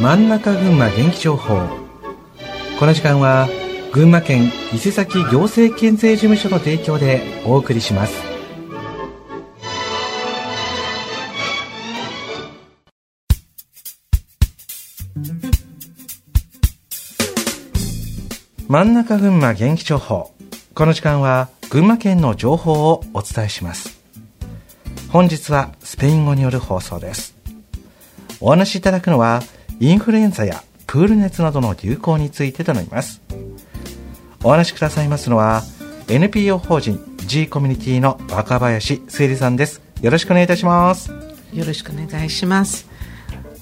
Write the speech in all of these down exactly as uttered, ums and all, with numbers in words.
真ん中群馬元気情報。この時間は群馬県伊勢崎行政県税事務所の提供でお送りします。真ん中群馬元気情報。この時間は群馬県の情報をお伝えします。本日はスペイン語による放送です。お話しいただくのはインフルエンザやプール熱などの流行についてとなります。お話しくださいますのは エヌピーオー 法人 G コミュニティの若林水理さんです。よろしくお願いいたします。よろしくお願いします。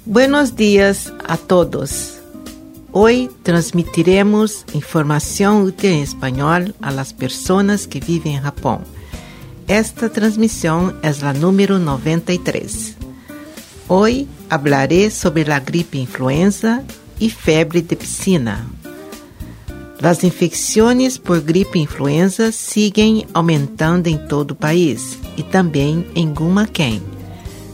Buenos días a todos. Hoy transmitiremos información útil en español a las personas que viven en Japón. Esta transmisión es la número noventa y tres. Hoy hablaré sobre la gripe influenza y fiebre de piscina. Las infecciones por gripe influenza siguen aumentando en todo el país y también en Gunma Ken,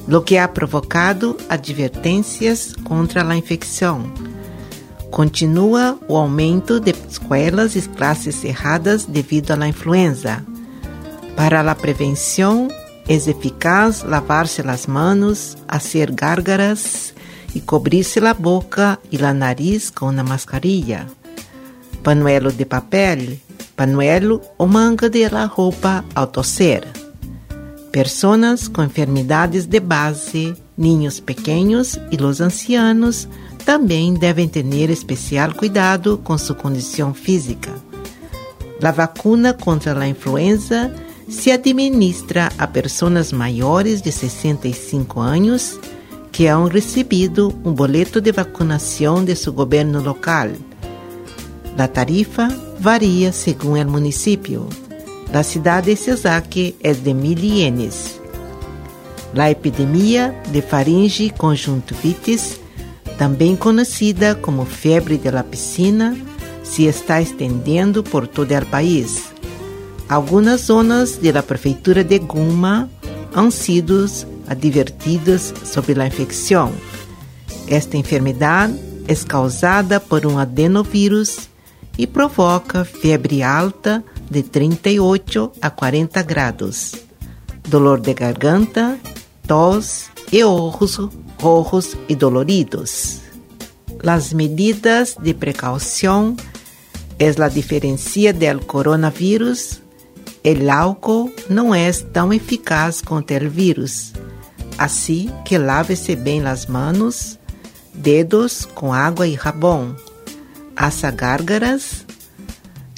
lo que ha provocado advertencias contra la infección.Continúa o aumento de escuelas y clases cerradas debido a la influenza. Para la prevención es eficaz lavarse las manos, hacer gárgaras y cubrirse la boca y la nariz con una mascarilla, pañuelo de papel, pañuelo o manga de la ropa al toser. Personas con enfermedades de base, niños pequeños y los ancianos também devem ter especial cuidado com sua condição física. A vacuna contra a influenza se administra a pessoas maiores de sesenta y cinco anos que han recebido um boleto de vacunação de seu governo local. A tarifa varia segundo o município. A cidade de Isesaki é de mil ienes. A epidemia de faringe conjuntivitis também conhecida como febre de la piscina, se está estendendo por todo o país. Algumas zonas da prefeitura de Gunma han sido advertidas sobre a infecção. Esta enfermidade é causada por um adenovírus e provoca febre alta de treinta y ocho a cuarenta graus, dolor de garganta, tos e ojos rojos y doloridos. Las medidas de precaución es la diferencia del coronavirus. El alcohol no es tan eficaz contra el virus, así que lávese bien las manos, dedos con agua y jabón, haga gárgaras.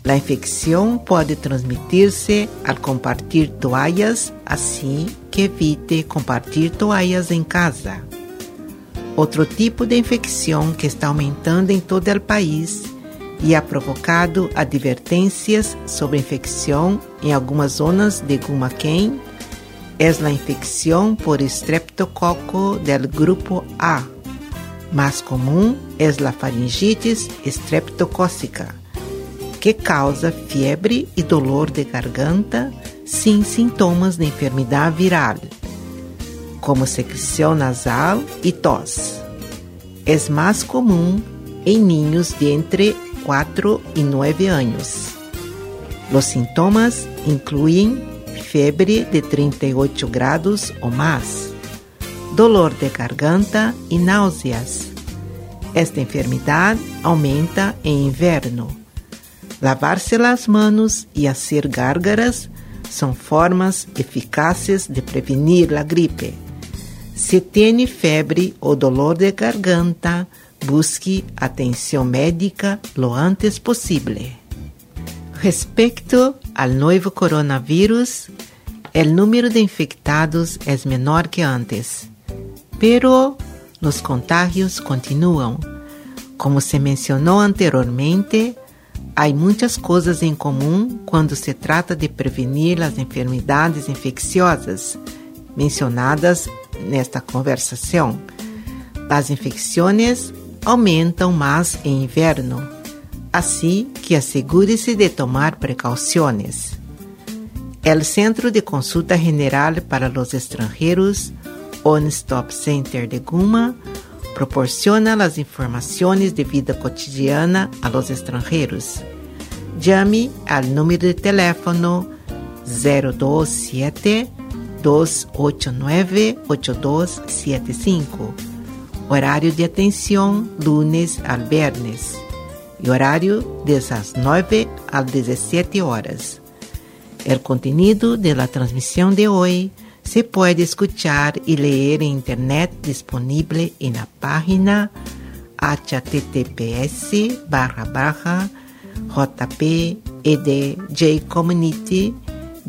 La infección puede transmitirse al compartir toallas, así que evite compartir toallas en casa.Outro tipo de infecção que está aumentando em todo o país e ha provocado advertências sobre infecção em algumas zonas de Gunma Ken é a infecção por estreptococo del grupo A. Mais comum é a faringite estreptocócica, que causa febre e dolor de garganta sem sintomas de enfermidade viral.Como secreção nasal e tos. É mais comum em niños de entre cuatro y nueve anos. Os sintomas incluem febre de treinta y ocho graus ou mais, dolor de garganta e náuseas. Esta enfermidade aumenta em inverno. Lavar-se as mãos e fazer gárgaras são formas eficazes de prevenir a gripe.Se tem febre ou dolor de garganta, busque atenção médica lo antes possível. Respecto ao novo coronavírus, o número de infectados é menor que antes, pero os contágios continuam. Como se mencionou anteriormente, há muitas coisas em comum quando se trata de prevenir as enfermidades infecciosas mencionadas.Nesta conversação, as infecções aumentam mais em inverno, assim que assegure-se de tomar precauções. O Centro de Consulta General para os Estrangeiros, One Stop Center de Gunma, proporciona las informaciones de vida cotidiana a los extranjeros. Llame al número de teléfono cero dos siete, dos ocho nueve, ocho dos siete cinco. Horario de atención lunes al viernes y horario de las nueve a las diecisiete horas. El contenido de la transmisión de hoy se puede escuchar y leer en internet disponible en la página h t t p s barra barra j p e d j community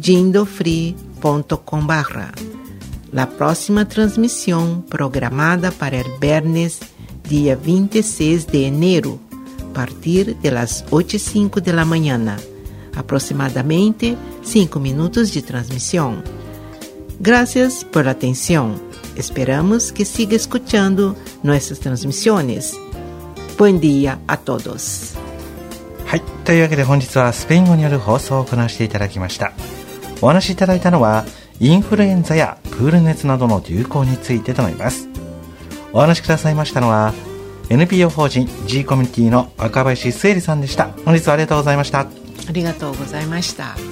jindofree punto com. La próxima transmisión programada para el viernes día veintiséis de enero a partir de las ocho y cinco de la mañana, aproximadamente cinco minutos de transmisión. Gracias por la atención. Esperamos que siga escuchando nuestras transmisiones. Buen día a todos. はい、というわけで本日はスペイン語による放送を行わせていただきました。お話しいただいたのはインフルエンザやプール熱などの流行についてとなります。お話しくださいましたのは エヌピーオー 法人 G コミュニティの若林末理さんでした。本日はありがとうございました。ありがとうございました。